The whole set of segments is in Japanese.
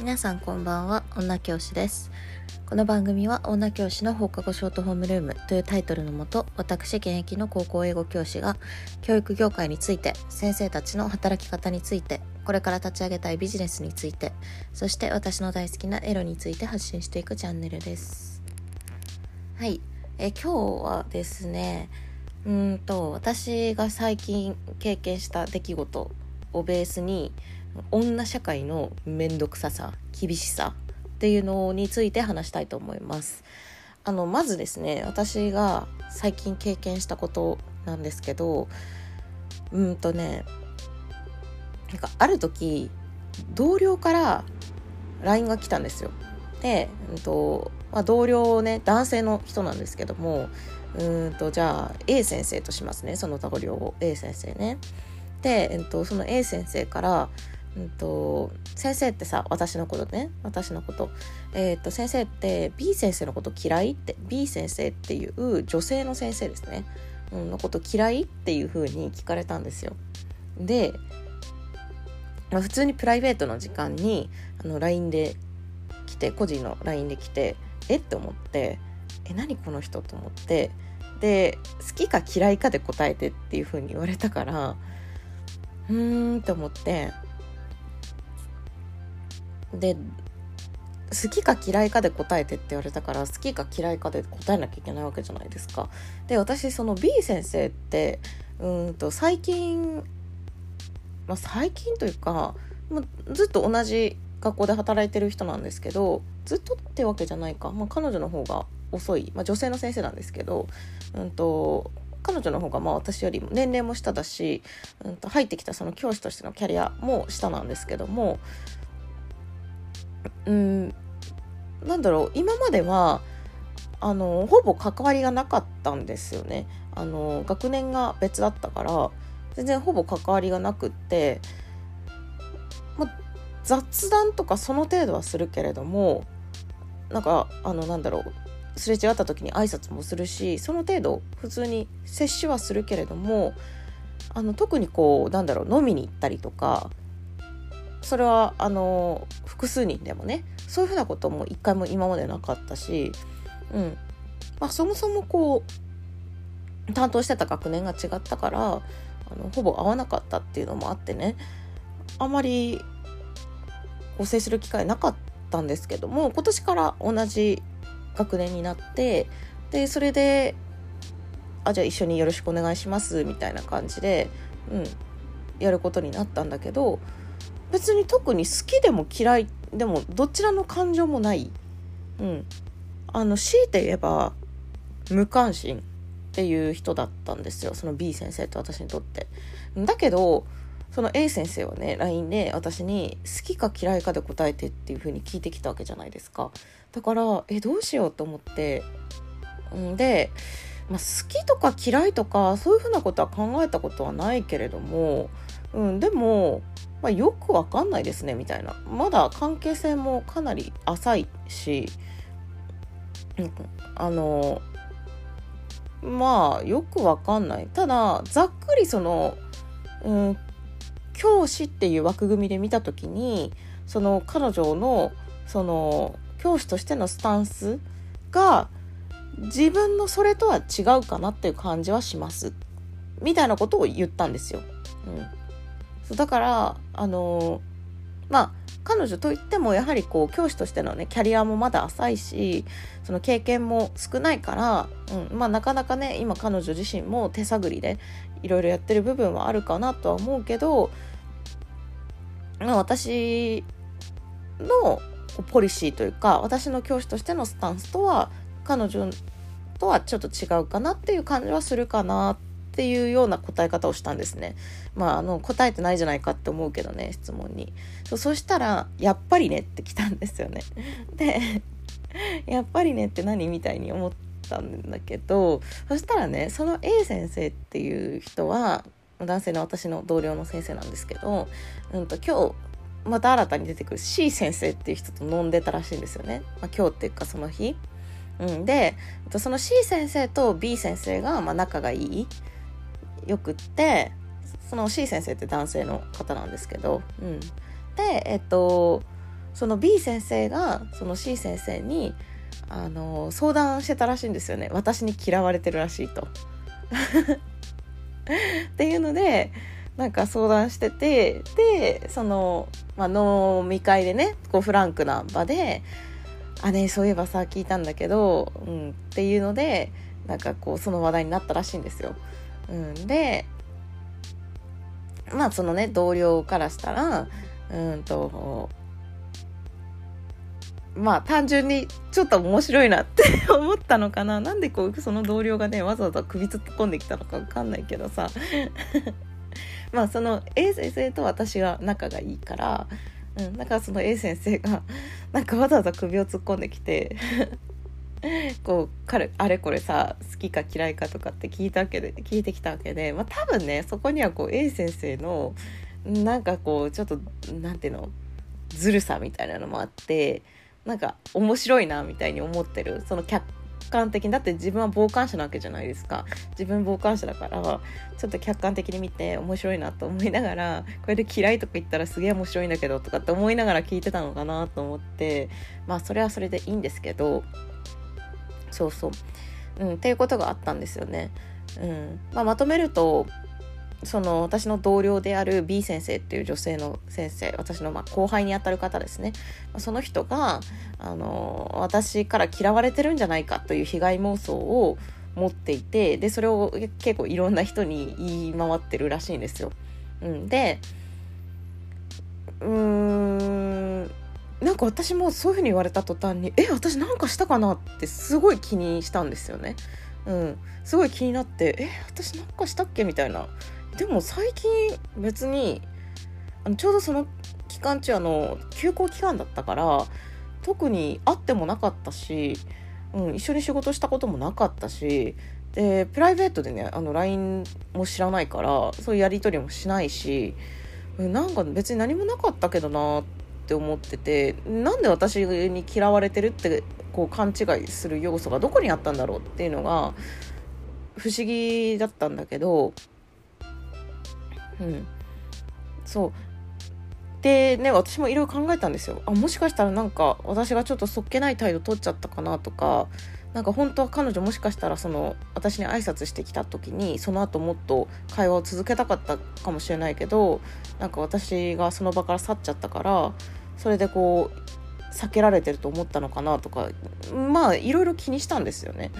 皆さんこんばんは、女教師です。この番組は女教師の放課後ショートホームルームというタイトルのもと、私現役の高校英語教師が教育業界について、先生たちの働き方について、これから立ち上げたいビジネスについて、そして私の大好きなエロについて発信していくチャンネルです。はい、今日はですね、私が最近経験した出来事をベースに、女社会のめんどくささ、厳しさっていうのについて話したいと思います。まずですね、私が最近経験したことなんですけど、ある時同僚から LINE が来たんですよ。で、同僚ね、男性の人なんですけども、じゃあ A 先生としますね、その同僚を A 先生ね。で、その A 先生から先生ってさ、私のこと、先生って B 先生のこと嫌いって、 B 先生っていう女性の先生ですね、のこと嫌いっていう風に聞かれたんですよ。で、普通にプライベートの時間にLINE で来て、個人の LINE で来て、えって思って、何この人と思って、で、好きか嫌いかで答えてっていう風に言われたから、と思って、で、好きか嫌いかで答えてって言われたから、好きか嫌いかで答えなきゃいけないわけじゃないですか。で、私その B 先生って最近というか、ずっと同じ学校で働いてる人なんですけど、ずっとってわけじゃないか、彼女の方が遅い、女性の先生なんですけど、彼女の方が私よりも年齢も下だし、入ってきたその教師としてのキャリアも下なんですけども、今まではほぼ関わりがなかったんですよね。学年が別だったから全然ほぼ関わりがなくって、雑談とかその程度はするけれども、すれ違った時に挨拶もするし、その程度普通に接しはするけれども、特に飲みに行ったりとか、それは複数人でもね、そういうふうなことも一回も今までなかったし、そもそも担当してた学年が違ったから、ほぼ会わなかったっていうのもあってね、あまり接する機会なかったんですけども、今年から同じ学年になって、で、それでじゃあ一緒によろしくお願いしますみたいな感じで、やることになったんだけど、別に特に好きでも嫌いでもどちらの感情もない、強いて言えば無関心っていう人だったんですよ、その B 先生と私にとって。だけどその A 先生はね、 LINE で私に好きか嫌いかで答えてっていう風に聞いてきたわけじゃないですか。だからどうしようと思って、で、好きとか嫌いとかそういう風なことは考えたことはないけれども、でも、よくわかんないですねみたいな、まだ関係性もかなり浅いし、よくわかんない。ただざっくり教師っていう枠組みで見たときに、その彼女のその教師としてのスタンスが自分のそれとは違うかなっていう感じはしますみたいなことを言ったんですよ。だから彼女といってもやはり教師としてのね、キャリアもまだ浅いし、その経験も少ないから、なかなかね、今彼女自身も手探りでいろいろやってる部分はあるかなとは思うけど、私のポリシーというか、私の教師としてのスタンスとは彼女とはちょっと違うかなっていう感じはするかなっていうような答え方をしたんですね。答えてないじゃないかって思うけどね、質問に。そしたらやっぱりねって来たんですよね。でやっぱりねって何みたいに思ってたんだけど、そしたらね、その A 先生っていう人は男性の私の同僚の先生なんですけど、今日また新たに出てくる C 先生っていう人と飲んでたらしいんですよね、今日っていうかその日、で、その C 先生と B 先生が仲がよくって、その C 先生って男性の方なんですけど、で、その B 先生がその C 先生に相談してたらしいんですよね。私に嫌われてるらしいとっていうのでなんか相談してて、でその、飲み会でねこうフランクな場でね、そういえばさ聞いたんだけど、っていうのでなんかこうその話題になったらしいんですよ。でそのね同僚からしたら単純にちょっと面白いなって思ったのかな。なんでこうその同僚がねわざわざ首突っ込んできたのか分かんないけどさその A 先生と私は仲がいいから、だからその A 先生がなんかわざわざ首を突っ込んできてこう彼あれこれさ好きか嫌いかとかって聞いてきたわけで、多分ねそこにはこう A 先生のなんかこうちょっとなんていうのずるさみたいなのもあってなんか面白いなみたいに思ってる。その客観的にだって自分は傍観者なわけじゃないですか。自分傍観者だからちょっと客観的に見て面白いなと思いながら、これで嫌いとか言ったらすげえ面白いんだけどとかって思いながら聞いてたのかなと思って、それはそれでいいんですけど、そうそう、っていうことがあったんですよね。まとめるとその私の同僚である B 先生っていう女性の先生、私の後輩にあたる方ですね。その人が私から嫌われてるんじゃないかという被害妄想を持っていて、でそれを結構いろんな人に言い回ってるらしいんですよ。でなんか私もそういう風に言われた途端に私なんかしたかなってすごい気にしたんですよね。すごい気になって、私なんかしたっけみたいな。でも最近別にちょうどその期間中休校期間だったから特に会ってもなかったし、一緒に仕事したこともなかったし、でプライベートでねLINE も知らないからそういうやり取りもしないし、なんか別に何もなかったけどなって思ってて、なんで私に嫌われてるってこう勘違いする要素がどこにあったんだろうっていうのが不思議だったんだけど、そうでね私もいろいろ考えたんですよ。もしかしたらなんか私がちょっとそっけない態度取っちゃったかなとか、なんか本当は彼女もしかしたらその私に挨拶してきた時にその後もっと会話を続けたかったかもしれないけど、なんか私がその場から去っちゃったからそれでこう避けられてると思ったのかなとか、いろいろ気にしたんですよね。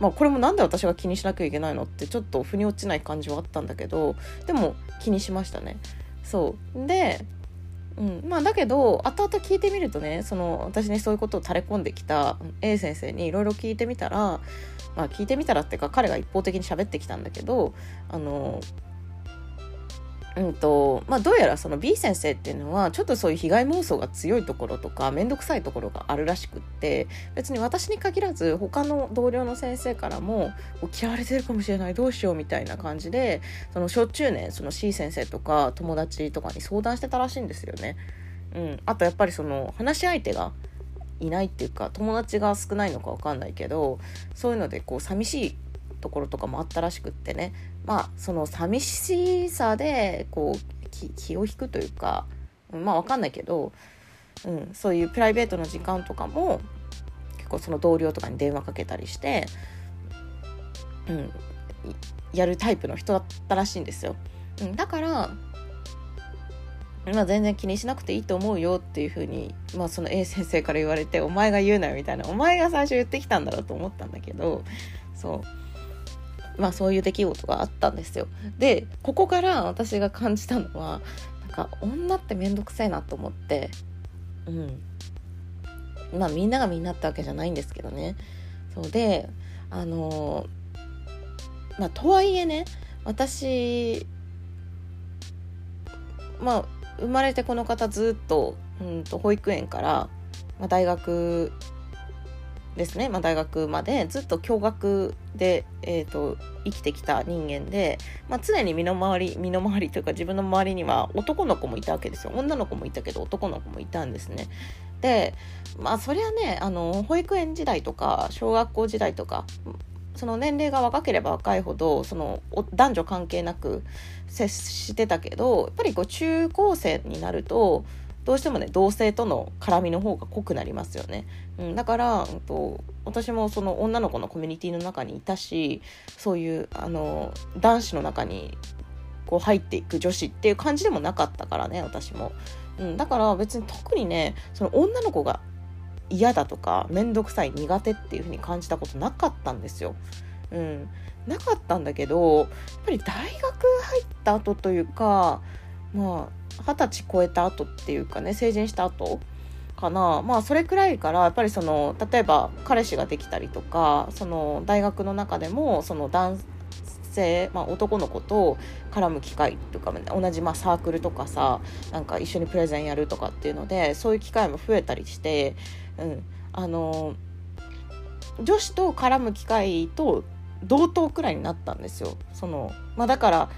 これもなんで私が気にしなきゃいけないのってちょっと腑に落ちない感じはあったんだけど、でも気にしましたね。そうで、だけど後々聞いてみるとね、その私にそういうことを垂れ込んできた A 先生にいろいろ聞いてみたら、聞いてみたらっていうか彼が一方的に喋ってきたんだけど、どうやらその B 先生っていうのはちょっとそういう被害妄想が強いところとかめんどくさいところがあるらしくって、別に私に限らず他の同僚の先生からも嫌われてるかもしれないどうしようみたいな感じで、そのしょっちゅうねその C 先生とか友達とかに相談してたらしいんですよね。あとやっぱりその話し相手がいないっていうか友達が少ないのか分かんないけど、そういうのでこう寂しいところとかもあったらしくってね、その寂しさでこう気を引くというか分かんないけど、そういうプライベートの時間とかも結構その同僚とかに電話かけたりして、やるタイプの人だったらしいんですよ。だから全然気にしなくていいと思うよっていう風に、その A 先生から言われて、お前が言うなよみたいな、お前が最初言ってきたんだろうと思ったんだけど、そういう出来事があったんですよ。でここから私が感じたのはなんか女ってめんどくせえなと思って、みんながみんなってわけじゃないんですけどね。そうでとはいえね私生まれてこの方ずっと、保育園から、大学ですね、大学までずっと共学で、生きてきた人間で、常に身の回りというか自分の周りには男の子もいたわけですよ。女の子もいたけど男の子もいたんですね。でそりゃね保育園時代とか小学校時代とかその年齢が若ければ若いほどその男女関係なく接してたけど、やっぱりこう中高生になるとどうしてもね同性との絡みの方が濃くなりますよね、うん、だから、私もその女の子のコミュニティの中にいたし、そういう男子の中にこう入っていく女子っていう感じでもなかったからね私も、うん、だから別に特にねその女の子が嫌だとかめんどくさい苦手っていう風に感じたことなかったんですよ、うん、なかったんだけどやっぱり大学入った後というかまあ20歳超えた後っていうかね成人した後かな、まあそれくらいからやっぱりその例えば彼氏ができたりとかその大学の中でもその男性、まあ、男の子と絡む機会とか同じまあサークルとかさなんか一緒にプレゼンやるとかっていうのでそういう機会も増えたりして、うん、女子と絡む機会と同等くらいになったんですよ。その、まあ、だから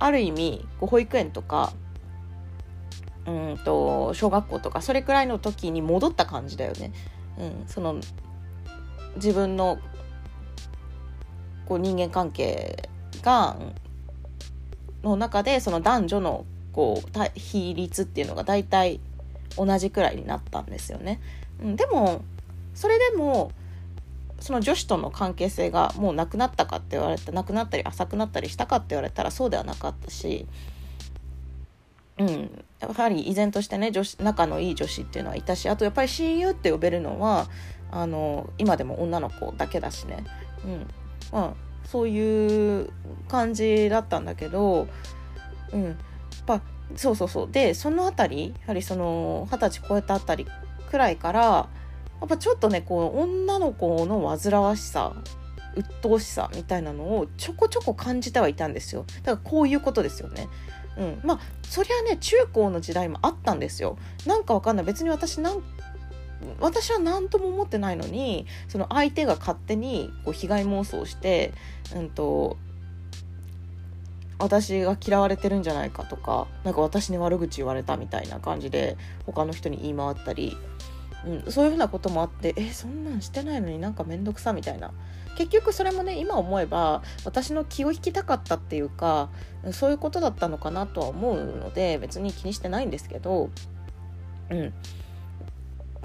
ある意味保育園とか小学校とかそれくらいの時に戻った感じだよね、うん、その自分のこう人間関係がの中でその男女のこう比率っていうのが大体同じくらいになったんですよね、うん、でもそれでもその女子との関係性がもうなくなったかって言われてなくなったり浅くなったりしたかって言われたらそうではなかったし、うん、やはり依然としてね女子仲のいい女子っていうのはいたし、あとやっぱり親友って呼べるのは今でも女の子だけだしね、うんまあ、そういう感じだったんだけど、うん、やっぱそうそうそうでそのあたりやはりその20歳超えたあたりくらいからやっぱちょっとねこう女の子の煩わしさ鬱陶しさみたいなのをちょこちょこ感じてはいたんですよ。だからこういうことですよね、うん、まあそりゃね中高の時代もあったんですよ。なんかわかんない別に私は何とも思ってないのにその相手が勝手にこう被害妄想して、私が嫌われてるんじゃないかとかなんか私に悪口言われたみたいな感じで他の人に言い回ったり、うん、そういうふうなこともあってそんなんしてないのになんかめんどくさみたいな。結局それもね今思えば私の気を引きたかったっていうかそういうことだったのかなとは思うので別に気にしてないんですけど、うん、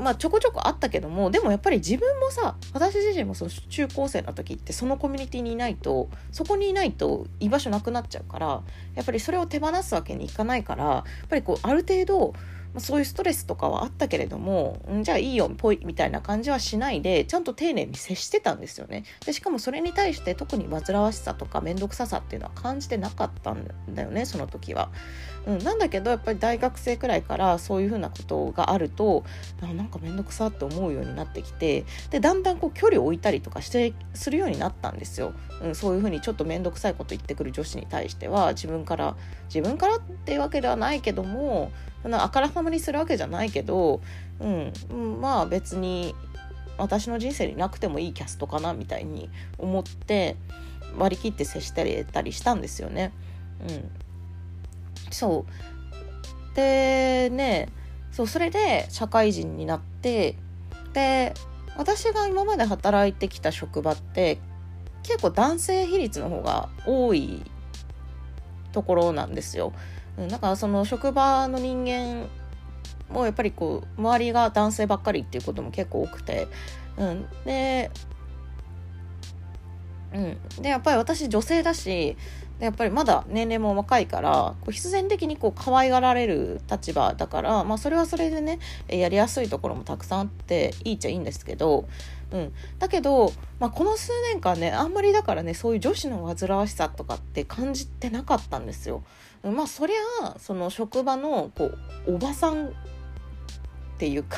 まあちょこちょこあったけどもでもやっぱり自分もさ私自身もその中高生の時ってそのコミュニティにいないとそこにいないと居場所なくなっちゃうからやっぱりそれを手放すわけにいかないからやっぱりこうある程度そういうストレスとかはあったけれどもじゃあいいよぽいみたいな感じはしないでちゃんと丁寧に接してたんですよね。でしかもそれに対して特に煩わしさとか面倒くささっていうのは感じてなかったんだよねその時は、うん、なんだけどやっぱり大学生くらいからそういうふうなことがあるとなんか面倒くさって思うようになってきてでだんだんこう距離を置いたりとかしてするようになったんですよ、うん、そういうふうにちょっと面倒くさいこと言ってくる女子に対しては自分からっていうわけではないけどもあからさまにするわけじゃないけど、うん、まあ別に私の人生になくてもいいキャストかなみたいに思って割り切って接してたりしたんですよね、うん、そうでねそうそれで社会人になってで私が今まで働いてきた職場って結構男性比率の方が多いところなんですよ。だからその職場の人間もやっぱりこう周りが男性ばっかりっていうことも結構多くて、うん、でやっぱり私女性だしやっぱりまだ年齢も若いからこう必然的にこう可愛がられる立場だから、まあ、それはそれでねやりやすいところもたくさんあっていいっちゃいいんですけど、うん、だけど、まあ、この数年間ねあんまりだからねそういう女子の煩わしさとかって感じてなかったんですよ。まあそりゃその職場のこうおばさんっていうか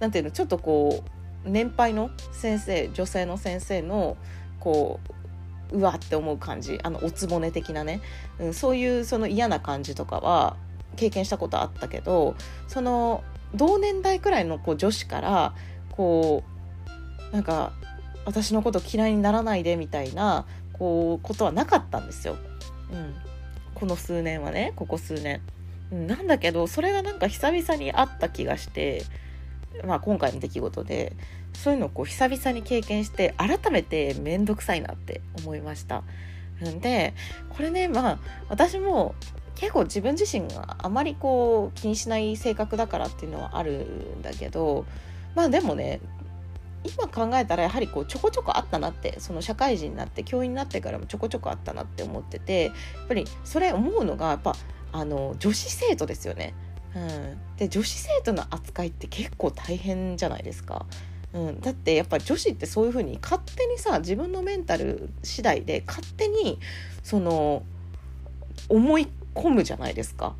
なんていうのちょっとこう年配の先生女性の先生のこううわって思う感じおつぼね的なね、うん、そういうその嫌な感じとかは経験したことあったけどその同年代くらいのこう女子からこうなんか私のこと嫌いにならないでみたいなこうことはなかったんですよ、うん、この数年はねここ数年、うん、なんだけどそれがなんか久々にあった気がして、まあ、今回の出来事でそういうのをこう久々に経験して改めてめんどくさいなって思いました。でこれねまあ私も結構自分自身があまりこう気にしない性格だからっていうのはあるんだけど、まあでもね今考えたらやはりこうちょこちょこあったなって、その社会人になって教員になってからもちょこちょこあったなって思ってて、やっぱりそれ思うのがやっぱ女子生徒ですよね、で女子生徒の扱いって結構大変じゃないですか。だってやっぱ女子ってそういう風に勝手にさ自分のメンタル次第で勝手にその思い込むじゃないですか。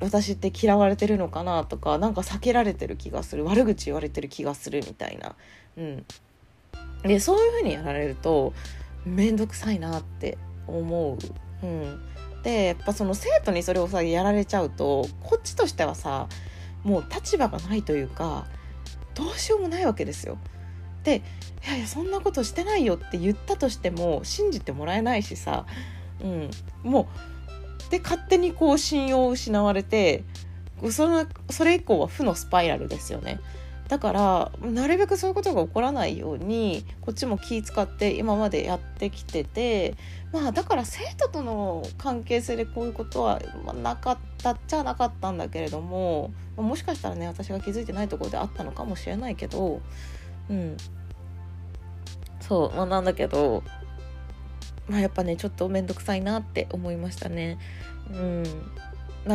私って嫌われてるのかなとか、なんか避けられてる気がする、悪口言われてる気がするみたいな、でそういう風にやられるとめんどくさいなって思う、でやっぱその生徒にそれをさやられちゃうとこっちとしてはさもう立場がないというかどうしようもないわけですよ。でいやいやそんなことしてないよって言ったとしても信じてもらえないしさ、もうで勝手にこう信用を失われてそれ以降は負のスパイラルですよね。だからなるべくそういうことが起こらないようにこっちも気使って今までやってきてて、まあだから生徒との関係性でこういうことはなかったっちゃなかったんだけれども、もしかしたらね私が気づいてないところであったのかもしれないけど、そう、なんだけど、やっぱねちょっとめんどくさいなって思いましたね。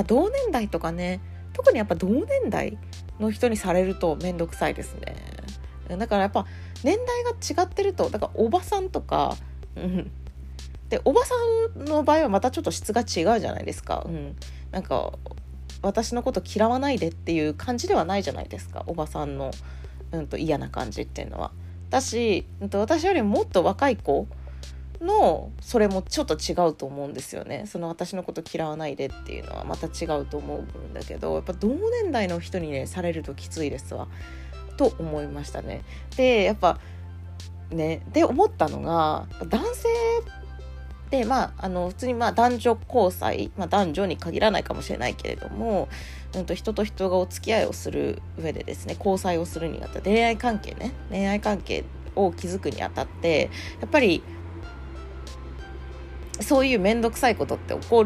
同年代とかね、特にやっぱ同年代の人にされるとめんどくさいですね。だからやっぱ年代が違ってると、だからおばさんとか、でおばさんの場合はまたちょっと質が違うじゃないですか、なんか私のこと嫌わないでっていう感じではないじゃないですか、おばさんの、嫌な感じっていうのは。だし、私よりもっと若い子のそれもちょっと違うと思うんですよね。その私のこと嫌わないでっていうのはまた違うと思うんだけど、やっぱ同年代の人にねされるときついですわと思いましたね。でやっぱねで思ったのが、男性って普通に男女交際、男女に限らないかもしれないけれども、人と人がお付き合いをする上でですね、交際をするにあたって恋愛関係を築くにあたってやっぱりそういうめんどくさいことって起こ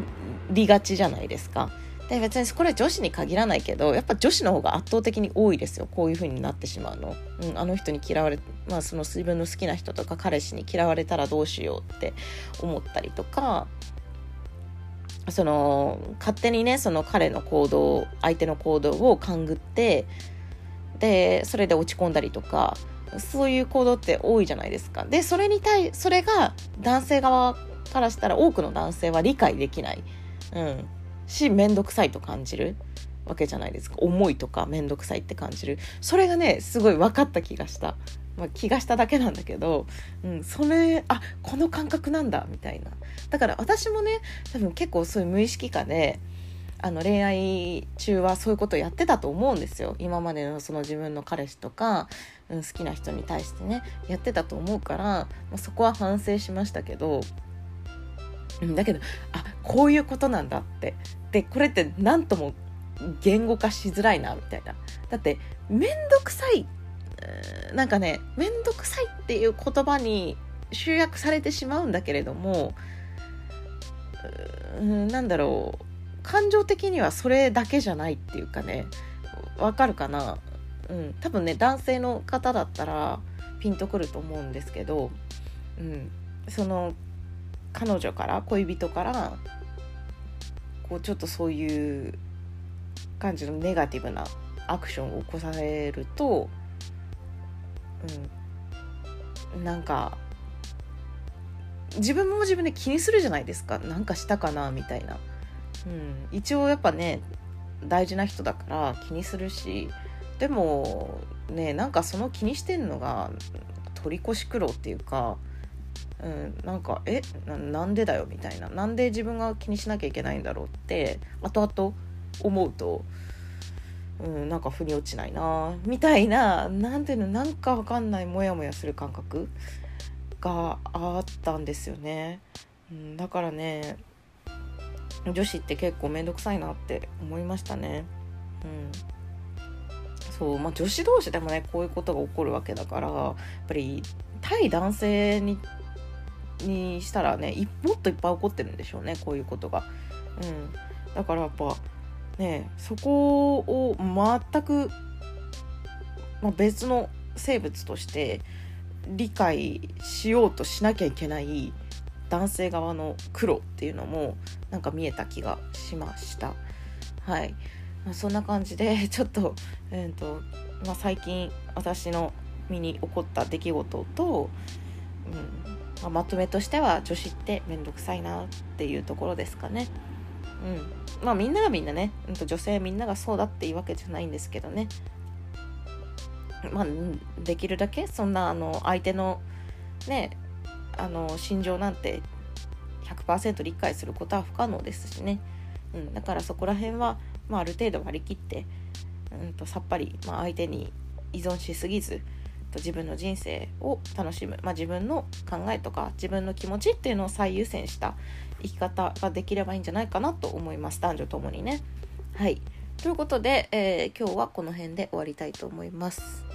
りがちじゃないですか。で別にこれ女子に限らないけど、やっぱ女子の方が圧倒的に多いですよ、こういう風になってしまうの。あの人に嫌われ、その自分の好きな人とか彼氏に嫌われたらどうしようって思ったりとか、その勝手にねその彼の行動、相手の行動を勘ぐって、でそれで落ち込んだりとか、そういう行動って多いじゃないですか。でそれが男性側からしたら多くの男性は理解できない、しめんどくさいと感じるわけじゃないですか。重いとかめんどくさいって感じる、それがねすごい分かった気がした、気がしただけなんだけど、それこの感覚なんだみたいな。だから私もね多分結構そういう無意識化で恋愛中はそういうことをやってたと思うんですよ。今までのその自分の彼氏とか、好きな人に対してねやってたと思うから、そこは反省しましたけど、だけどこういうことなんだって、でこれって何とも言語化しづらいなみたいな。だってめんどくさい、なんかねめんどくさいっていう言葉に集約されてしまうんだけれども、感情的にはそれだけじゃないっていうかね、わかるかな、多分ね男性の方だったらピンとくると思うんですけど、その彼女から恋人からこうちょっとそういう感じのネガティブなアクションを起こされると、なんか自分も自分で気にするじゃないですか、なんかしたかなみたいな、一応やっぱね大事な人だから気にするし、でもねなんかその気にしてんのが取り越し苦労っていうか、なんかなんでだよみたいな、なんで自分が気にしなきゃいけないんだろうって後々思うと、なんか腑に落ちないなみたいな、なんていうのなんかわかんないモヤモヤする感覚があったんですよね、だからね女子って結構めんどくさいなって思いましたね、そう、女子同士でもねこういうことが起こるわけだから、やっぱり対男性ににしたらね、もっといっぱい起こってるんでしょうね、こういうことが。うん、だからやっぱね、そこを全く、別の生物として理解しようとしなきゃいけない男性側の苦労っていうのもなんか見えた気がしました。はい、そんな感じでちょっと、最近私の身に起こった出来事と、まとめとしては女子ってめんどくさいなっていうところですかね。みんながみんなね、女性みんながそうだっていうわけじゃないんですけどね。できるだけそんな相手のね、心情なんて 100% 理解することは不可能ですしね。だからそこら辺は、ある程度割り切って、さっぱり、相手に依存しすぎず、自分の人生を楽しむ、自分の考えとか自分の気持ちっていうのを最優先した生き方ができればいいんじゃないかなと思います、男女ともにね。はい、ということで、今日はこの辺で終わりたいと思います。